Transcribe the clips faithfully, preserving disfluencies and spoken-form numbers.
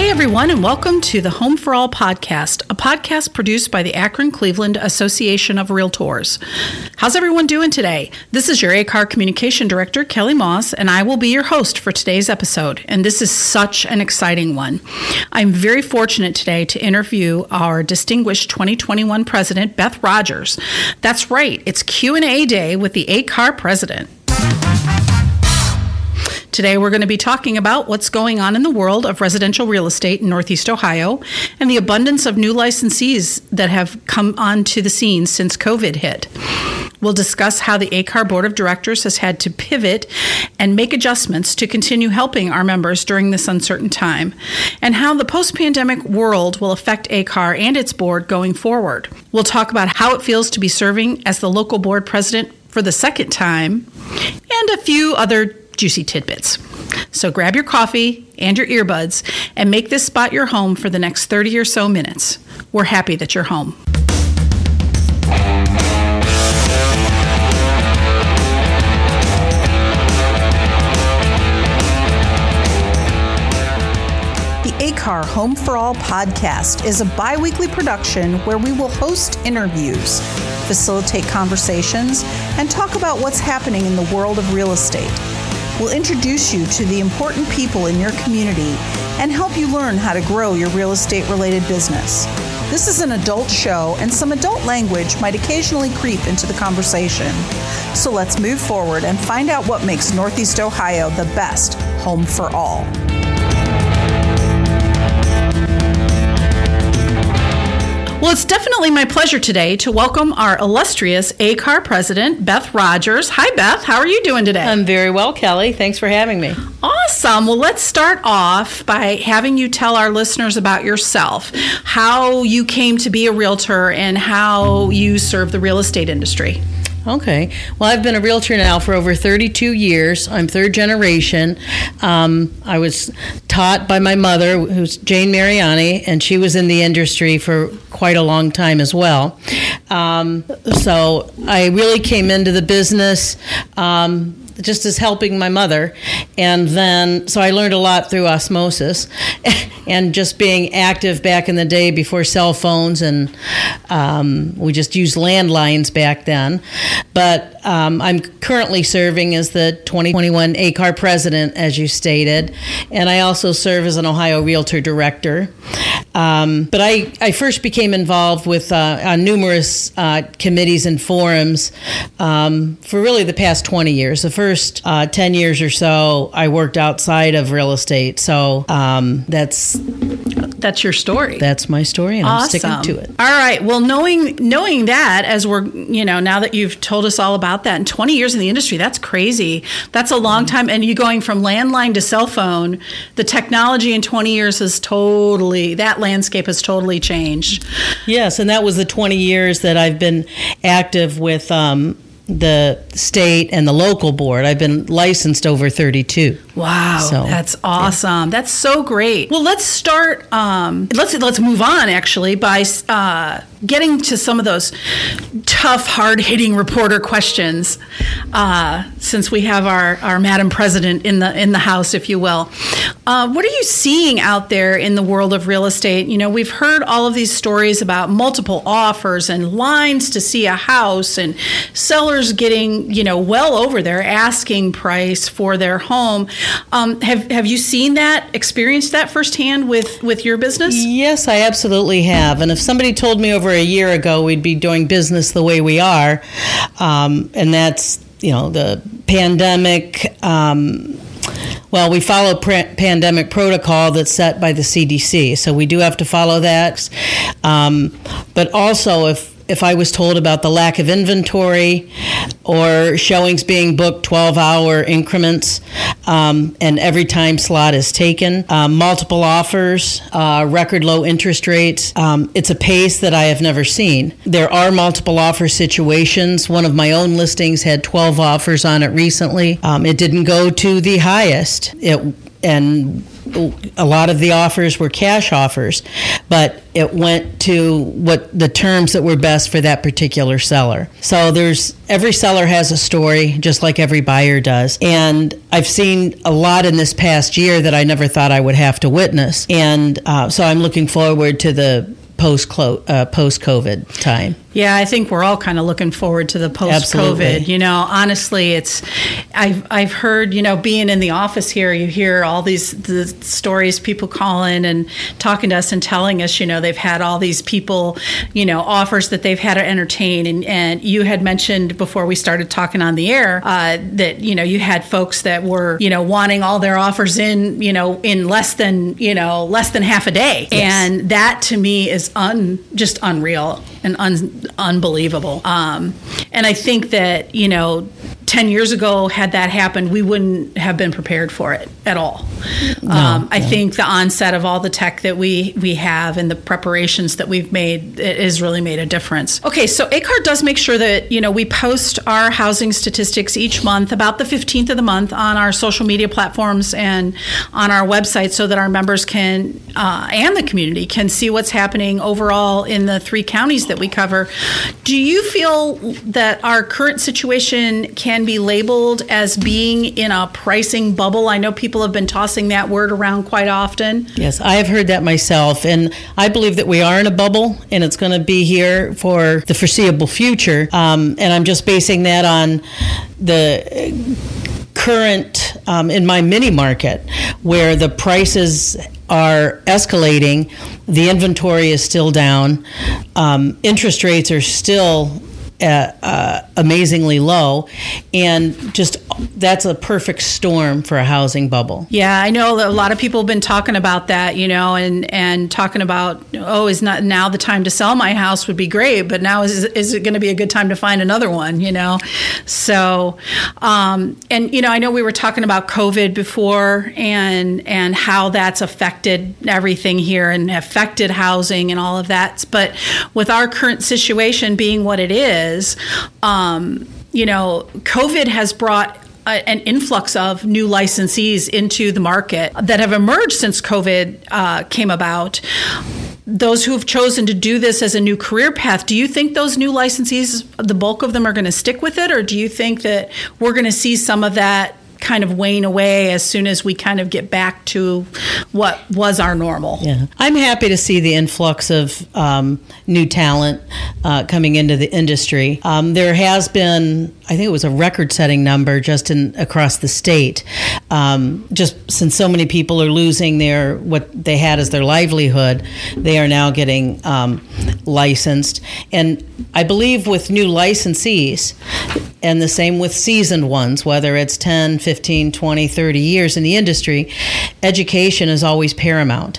Hey everyone, and welcome to the Home for All podcast, a podcast produced by the Akron-Cleveland Association of Realtors. How's everyone doing today? This is your A C A R Communication Director, Kelly Moss, and I will be your host for today's episode, and this is such an exciting one. I'm very fortunate today to interview our distinguished twenty twenty-one President, Beth Rogers. That's right, it's Q and A Day with the A C A R President. Today, we're going to be talking about what's going on in the world of residential real estate in Northeast Ohio and the abundance of new licensees that have come onto the scene since COVID hit. We'll discuss how the A C A R Board of Directors has had to pivot and make adjustments to continue helping our members during this uncertain time, and how the post-pandemic world will affect A C A R and its board going forward. We'll talk about how it feels to be serving as the local board president for the second time, and a few other juicy tidbits. So grab your coffee and your earbuds and make this spot your home for the next thirty or so minutes. We're happy that you're home. The A C A R Home for All podcast is a bi-weekly production where we will host interviews, facilitate conversations, and talk about what's happening in the world of real estate. We'll introduce you to the important people in your community and help you learn how to grow your real estate-related business. This is an adult show, and some adult language might occasionally creep into the conversation. So let's move forward and find out what makes Northeast Ohio the best home for all. Well, it's definitely my pleasure today to welcome our illustrious A C A R President, Beth Rogers. Hi, Beth. How are you doing today? I'm very well, Kelly. Thanks for having me. Awesome. Well, let's start off by having you tell our listeners about yourself, how you came to be a realtor, and how you serve the real estate industry. Okay. Well, I've been a realtor now for over thirty-two years. I'm third generation. Um, I was taught by my mother, who's Jane Mariani, and she was in the industry for quite a long time as well. Um, so I really came into the business um, just as helping my mother. And then, so I learned a lot through osmosis and just being active back in the day before cell phones, and um, we just used landlines back then. But um, I'm currently serving as the twenty twenty-one A C A R President, as you stated, and I also serve as an Ohio Realtor Director. Um, but I, I first became involved with uh, on numerous uh, committees and forums um, for really the past twenty years. The first uh, ten years or so, I worked outside of real estate. So um, that's that's your story. That's my story, and awesome. I'm sticking to it. All right. Well, knowing knowing that, as we're you know now that you've told us all about that, and twenty years in the industry, that's crazy. That's a long time. And you going from landline to cell phone, the technology in twenty years has totally that. landscape has totally changed. Yes, and that was the twenty years that I've been active with um, the state and the local board. I've been licensed over thirty-two. Wow, so, that's awesome. Yeah. That's so great. Well, let's start. Um, let's let's move on actually by uh, getting to some of those tough, hard-hitting reporter questions, uh, since we have our, our Madam President in the in the house, if you will. Uh, what are you seeing out there in the world of real estate? You know, we've heard all of these stories about multiple offers and lines to see a house, and sellers getting you know well over their asking price for their home. Um, have have you seen that, experienced that firsthand with, with your business? Yes, I absolutely have. And if somebody told me over a year ago we'd be doing business the way we are, um, and that's, you know, the pandemic, um, well, we follow pr- pandemic protocol that's set by the C D C, so we do have to follow that. Um, but also, if If I was told about the lack of inventory or showings being booked twelve-hour increments, um, and every time slot is taken, uh, multiple offers, uh, record low interest rates, um, it's a pace that I have never seen. There are multiple offer situations. One of my own listings had twelve offers on it recently. Um, it didn't go to the highest. It and a lot of the offers were cash offers, but it went to what the terms that were best for that particular seller. So there's every seller has a story, just like every buyer does. And I've seen a lot in this past year that I never thought I would have to witness. And uh, so I'm looking forward to the Post uh, post-COVID time. Yeah, I think we're all kind of looking forward to the post-COVID. Absolutely. You know, honestly, it's I've I've heard, you know, being in the office here, you hear all these the stories, people calling and talking to us and telling us, you know, they've had all these people, you know, offers that they've had to entertain. And, and you had mentioned before we started talking on the air uh, that, you know, you had folks that were, you know, wanting all their offers in, you know, in less than, you know, less than half a day. Yes. And that to me is Un, just unreal and un, unbelievable. Um, and I think that, you know, ten years ago, had that happened, we wouldn't have been prepared for it at all. No, um, I no. think the onset of all the tech that we, we have and the preparations that we've made, it has really made a difference. Okay, so A C A R does make sure that, you know, we post our housing statistics each month about the fifteenth of the month on our social media platforms and on our website so that our members can, uh, and the community can see what's happening overall in the three counties that we cover. Do you feel that our current situation can be labeled as being in a pricing bubble? I know people have been tossing that word around quite often. Yes, I have heard that myself, and I believe that we are in a bubble, and it's going to be here for the foreseeable future. Um, and I'm just basing that on the current, um, in my mini market, where the prices are escalating, the inventory is still down, um, interest rates are still Uh, uh, amazingly low, and just that's a perfect storm for a housing bubble. Yeah, I know that a lot of people have been talking about that, you know, and, and talking about, oh, is not now the time to sell my house would be great, but now is is it going to be a good time to find another one, you know? So, um, and you know, I know we were talking about COVID before and and how that's affected everything here and affected housing and all of that, but with our current situation being what it is, Um, you know, COVID has brought a, an influx of new licensees into the market that have emerged since COVID uh, came about. Those who have chosen to do this as a new career path, do you think those new licensees, the bulk of them, are going to stick with it? Or do you think that we're going to see some of that kind of wane away as soon as we kind of get back to what was our normal? Yeah, I'm happy to see the influx of um, new talent uh, coming into the industry. Um, there has been, I think it was a record-setting number just in across the state, um, just since so many people are losing their what they had as their livelihood, they are now getting um, licensed. And I believe with new licensees, and the same with seasoned ones, whether it's ten, fifteen, twenty, thirty years in the industry, education is always paramount.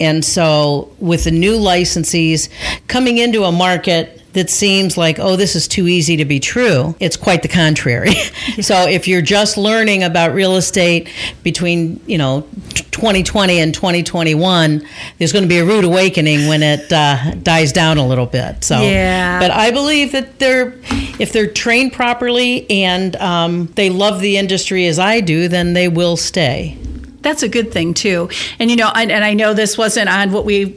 And so with the new licensees coming into a market that seems like, oh, this is too easy to be true, it's quite the contrary. So if you're just learning about real estate between, you know, twenty twenty and twenty twenty-one, there's going to be a rude awakening when it uh, dies down a little bit. So, yeah. But I believe that they're, if they're trained properly and um, they love the industry as I do, then they will stay. That's a good thing too. And, you know, I, and I know this wasn't on what we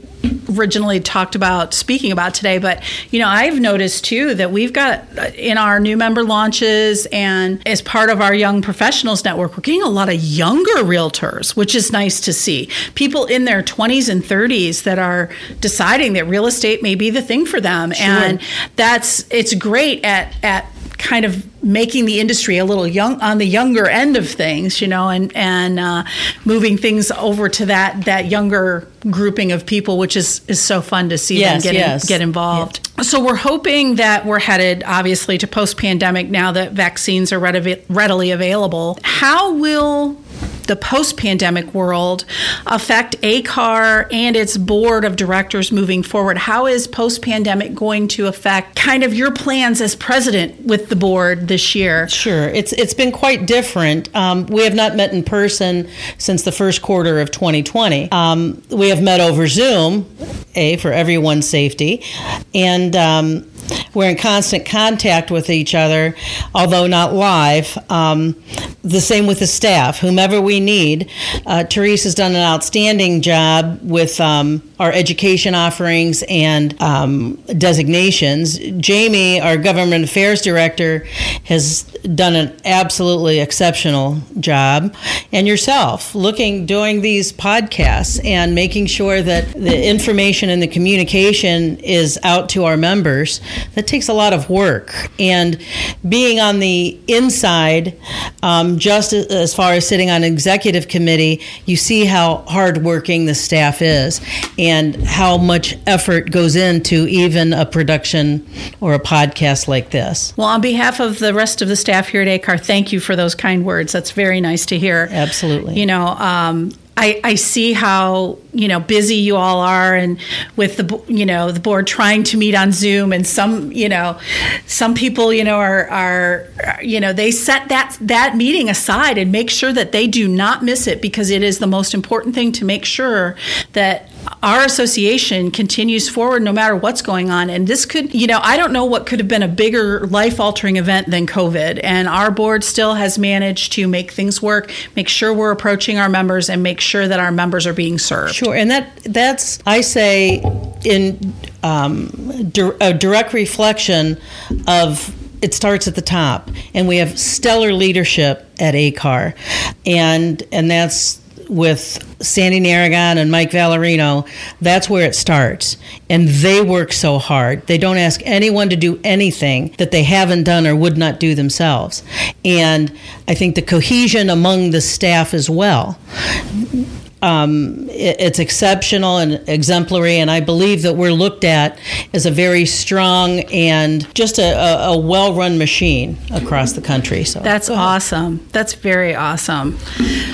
originally talked about speaking about today, but, you know, I've noticed too that we've got in our new member launches and as part of our young professionals network, we're getting a lot of younger realtors, which is nice to see. People in their twenties and thirties that are deciding that real estate may be the thing for them. Sure. And that's, it's great at, at kind of making the industry a little young on the younger end of things, you know, and and uh, moving things over to that that younger grouping of people, which is, is so fun to see yes, them get, yes. in, get involved. Yes. So we're hoping that we're headed, obviously, to post-pandemic now that vaccines are readily, readily available. How will the post-pandemic world affect A C A R and its board of directors moving forward? How is post-pandemic going to affect kind of your plans as president with the board this year? Sure. It's It's been quite different. Um, we have not met in person since the first quarter of twenty twenty. Um, we have met over Zoom, A, for everyone's safety, and um, We're in constant contact with each other, although not live. Um, the same with the staff, whomever we need. Uh, Therese has done an outstanding job with um, our education offerings and um, designations. Jamie, our government affairs director, has done an absolutely exceptional job. And yourself, looking, doing these podcasts and making sure that the information and the communication is out to our members. That takes a lot of work. And being on the inside, um, just as far as sitting on executive committee, you see how hardworking the staff is and how much effort goes into even a production or a podcast like this. Well, on behalf of the rest of the staff here at A C A R, thank you for those kind words. That's very nice to hear. Absolutely. You know, um, I, I see how, you know, busy you all are, and with the, you know, the board trying to meet on Zoom, and some, you know, some people, you know, are, are, you know, they set that, that meeting aside and make sure that they do not miss it, because it is the most important thing to make sure that our association continues forward no matter what's going on. And this could, you know, I don't know what could have been a bigger life-altering event than COVID. And our board still has managed to make things work, make sure we're approaching our members, and make sure that our members are being served. Sure. And that that's, I say, in um, di- a direct reflection of it starts at the top. And we have stellar leadership at A C A R. And, and that's with Sandy Narragon and Mike Valerino. That's where it starts. And they work so hard. They don't ask anyone to do anything that they haven't done or would not do themselves. And I think the cohesion among the staff as well, um, it, it's exceptional and exemplary. And I believe that we're looked at as a very strong and just a, a, a well-run machine across the country. So that's awesome. That's very awesome.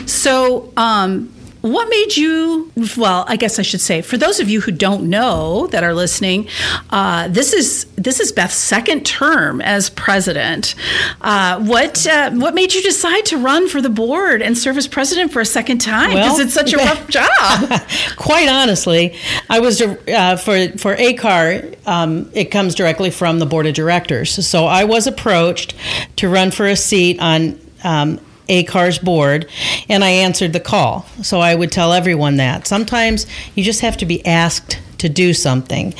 So, um, what made you, well, I guess I should say, for those of you who don't know that are listening, uh, this is this is Beth's second term as president. Uh, what uh, what made you decide to run for the board and serve as president for a second time? Because well, it's such a rough job. Quite honestly, I was uh, for for A C A R. Um, it comes directly from the board of directors, so I was approached to run for a seat on Um, A C A R's board, and I answered the call. So I would tell everyone that. Sometimes you just have to be asked to do something.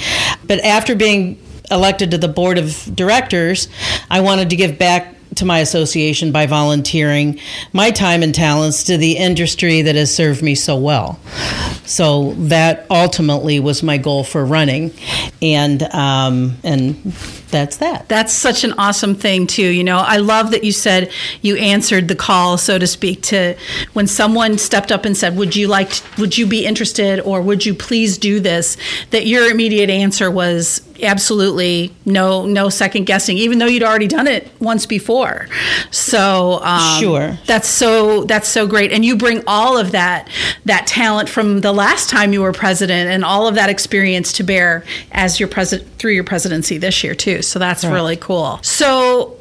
But after being elected to the board of directors, I wanted to give back to my association by volunteering my time and talents to the industry that has served me so well. So that ultimately was my goal for running, and um, and that's that. That's such an awesome thing too. You know, I love that you said you answered the call, so to speak, to when someone stepped up and said, "Would you like? To, would you be interested, or would you please do this?" That your immediate answer was absolutely no, no second guessing, even though you'd already done it once before. So um, sure, that's so that's so great, and you bring all of that that talent from the last time you were president, and all of that experience to bear as your president through your presidency this year too. So that's right. Really cool. So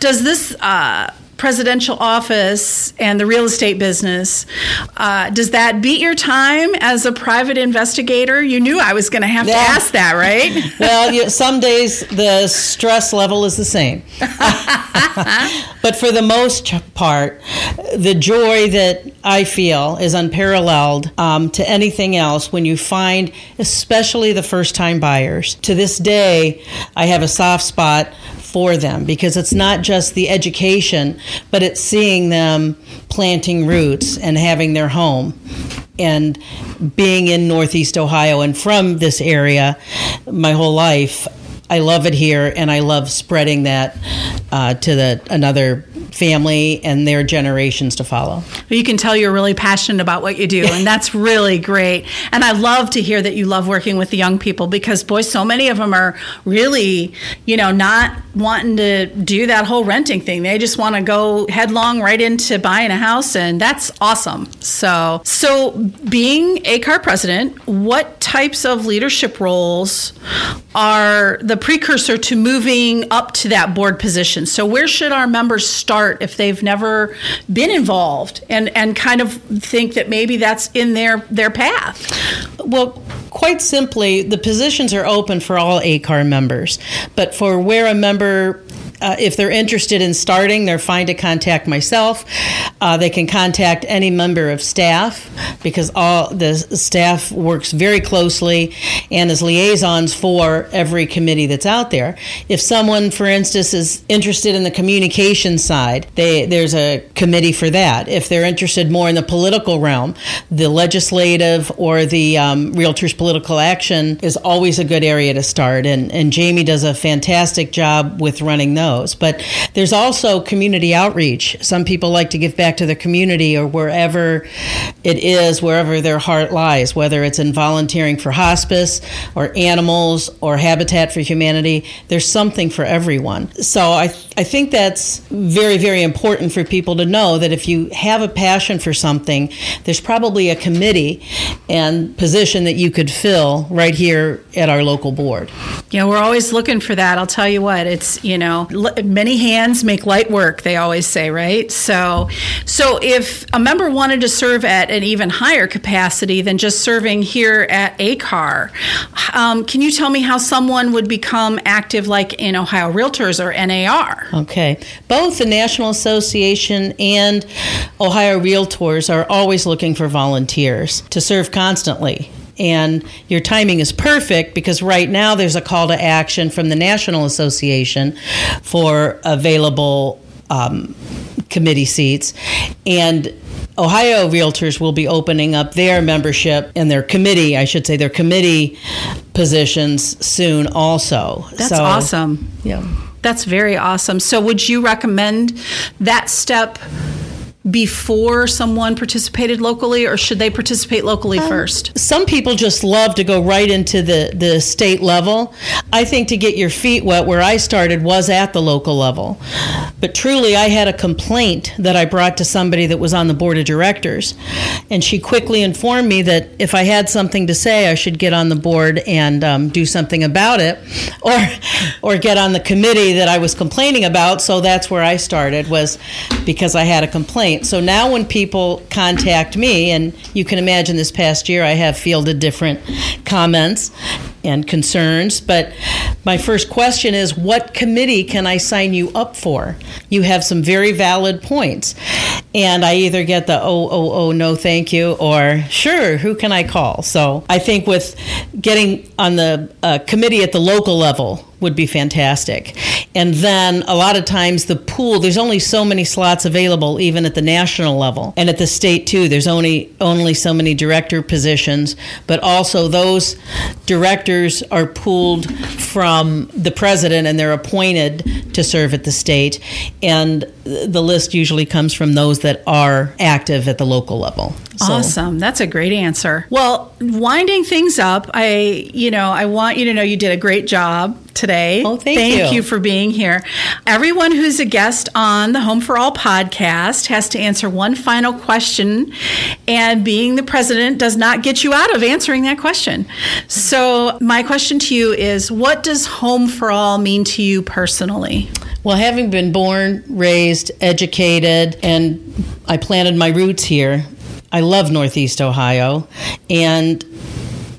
does this uh, presidential office and the real estate business uh, does that beat your time as a private investigator? You knew I was going to have yeah. to ask that, right? Well, you, some days the stress level is the same. But for the most part, the joy that I feel is unparalleled um, to anything else when you find, especially the first-time buyers. To this day, I have a soft spot for them because it's not just the education, but it's seeing them planting roots and having their home. And being in Northeast Ohio and from this area my whole life, I love it here, and I love spreading that uh, to the another family and their generations to follow. You can tell you're really passionate about what you do, and that's really great. And I love to hear that you love working with the young people, because, boy, so many of them are really, you know, not wanting to do that whole renting thing. They just want to go headlong right into buying a house, and that's awesome. So, so being A C A R president, what types of leadership roles are the precursor to moving up to that board position? So where should our members start if they've never been involved and, and kind of think that maybe that's in their, their path? Well, quite simply, the positions are open for all A C A R members, but for where a member, uh, if they're interested in starting, they're fine to contact myself. Uh, they can contact any member of staff, because all the staff works very closely and is liaisons for every committee that's out there. If someone, for instance, is interested in the communication side, they, there's a committee for that. If they're interested more in the political realm, the legislative or the um, Realtors Political Action is always a good area to start, and, and Jamie does a fantastic job with running those. But there's also community outreach. Some people like to give back to the community or wherever it is, wherever their heart lies, whether it's in volunteering for hospice or animals or Habitat for Humanity. There's something for everyone. So I, th- I think that's very, very important for people to know, that if you have a passion for something, there's probably a committee and position that you could fill right here at our local board. Yeah, we're always looking for that. I'll tell you what, it's, you know, many hands make light work, they always say, right? So so if a member wanted to serve at an even higher capacity than just serving here at A C A R, um, can you tell me how someone would become active, like in Ohio Realtors or N A R? Okay. Both the National Association and Ohio Realtors are always looking for volunteers to serve constantly. And your timing is perfect, because right now there's a call to action from the National Association for available um, committee seats. And Ohio Realtors will be opening up their membership and their committee, I should say, their committee positions soon also. That's so awesome. Yeah. That's very awesome. So would you recommend that step before someone participated locally, or should they participate locally um, first? Some people just love to go right into the, the state level. I think to get your feet wet, where I started was at the local level. But truly, I had a complaint that I brought to somebody that was on the board of directors. And she quickly informed me that if I had something to say, I should get on the board and um, do something about it, or or get on the committee that I was complaining about. So that's where I started, was because I had a complaint. So now when people contact me, and you can imagine this past year I have fielded different comments and concerns, but my first question is, what committee can I sign you up for? You have some very valid points. And I either get the, oh, oh, oh, no, thank you, or sure, who can I call? So I think with getting on the uh, committee at the local level would be fantastic. And then a lot of times the pool, there's only so many slots available, even at the national level. And at the state, too, there's only, only so many director positions, but also those directors are pooled from the president, and they're appointed to serve at the state. And the list usually comes from those that are active at the local level. So. Awesome. That's a great answer. Well, winding things up, I, you know, I want you to know you did a great job today. Oh, thank, thank you. Thank you for being here. Everyone who's a guest on the Home for All podcast has to answer one final question, and being the president does not get you out of answering that question. So my question to you is, what does Home for All mean to you personally? Well, having been born, raised, educated, and I planted my roots here, I love Northeast Ohio. And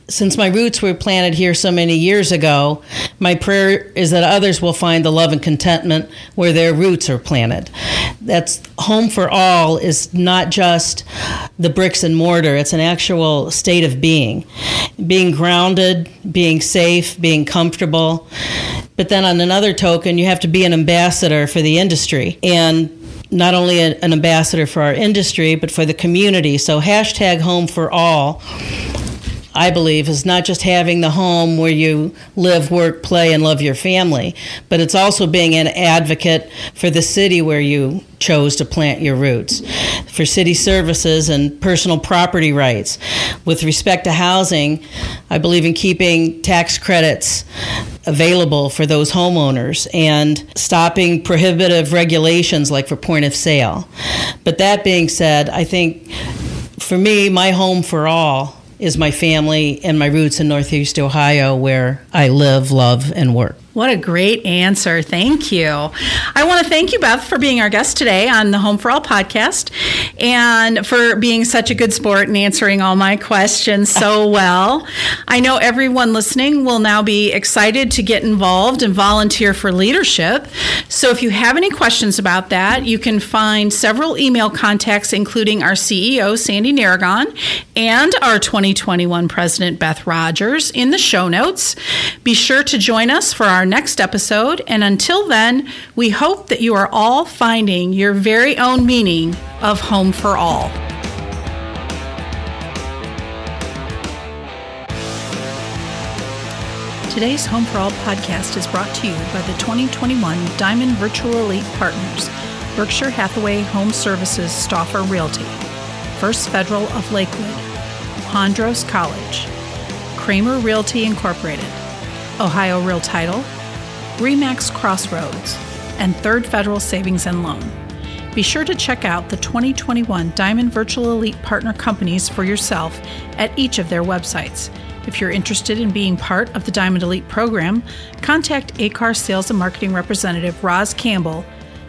since my roots were planted here so many years ago, my prayer is that others will find the love and contentment where their roots are planted. That's Home for All is not just the bricks and mortar. It's an actual state of being, being grounded, being safe, being comfortable. But then on another token, you have to be an ambassador for the industry, and not only an ambassador for our industry, but for the community. So hashtag Home for All, I believe, is not just having the home where you live, work, play, and love your family, but it's also being an advocate for the city where you chose to plant your roots, for city services and personal property rights. With respect to housing, I believe in keeping tax credits available for those homeowners and stopping prohibitive regulations like for point of sale. But that being said, I think for me, my Home for All is my family and my roots in Northeast Ohio, where I live, love, and work. What a great answer. Thank you. I want to thank you, Beth, for being our guest today on the Home for All podcast and for being such a good sport and answering all my questions so well. I know everyone listening will now be excited to get involved and volunteer for leadership. So if you have any questions about that, you can find several email contacts, including our C E O, Sandy Narragon, and our twenty twenty-one president, Beth Rogers, in the show notes. Be sure to join us for our Our next episode, and until then, we hope that you are all finding your very own meaning of home for all. Today's Home for All podcast is brought to you by the twenty twenty-one Diamond Virtual Elite Partners, Berkshire Hathaway Home Services Stauffer Realty, First Federal of Lakewood, Hondros College, Kramer Realty Incorporated, Ohio Real Title, REMAX Crossroads, and Third Federal Savings and Loan. Be sure to check out the twenty twenty-one Diamond Virtual Elite Partner companies for yourself at each of their websites. If you're interested in being part of the Diamond Elite program, contact A C A R Sales and Marketing Representative Roz Campbell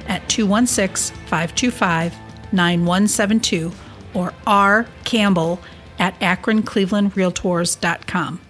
at two one six, five two five, nine one seven two or rcampbell at akron cleveland realtors dot com.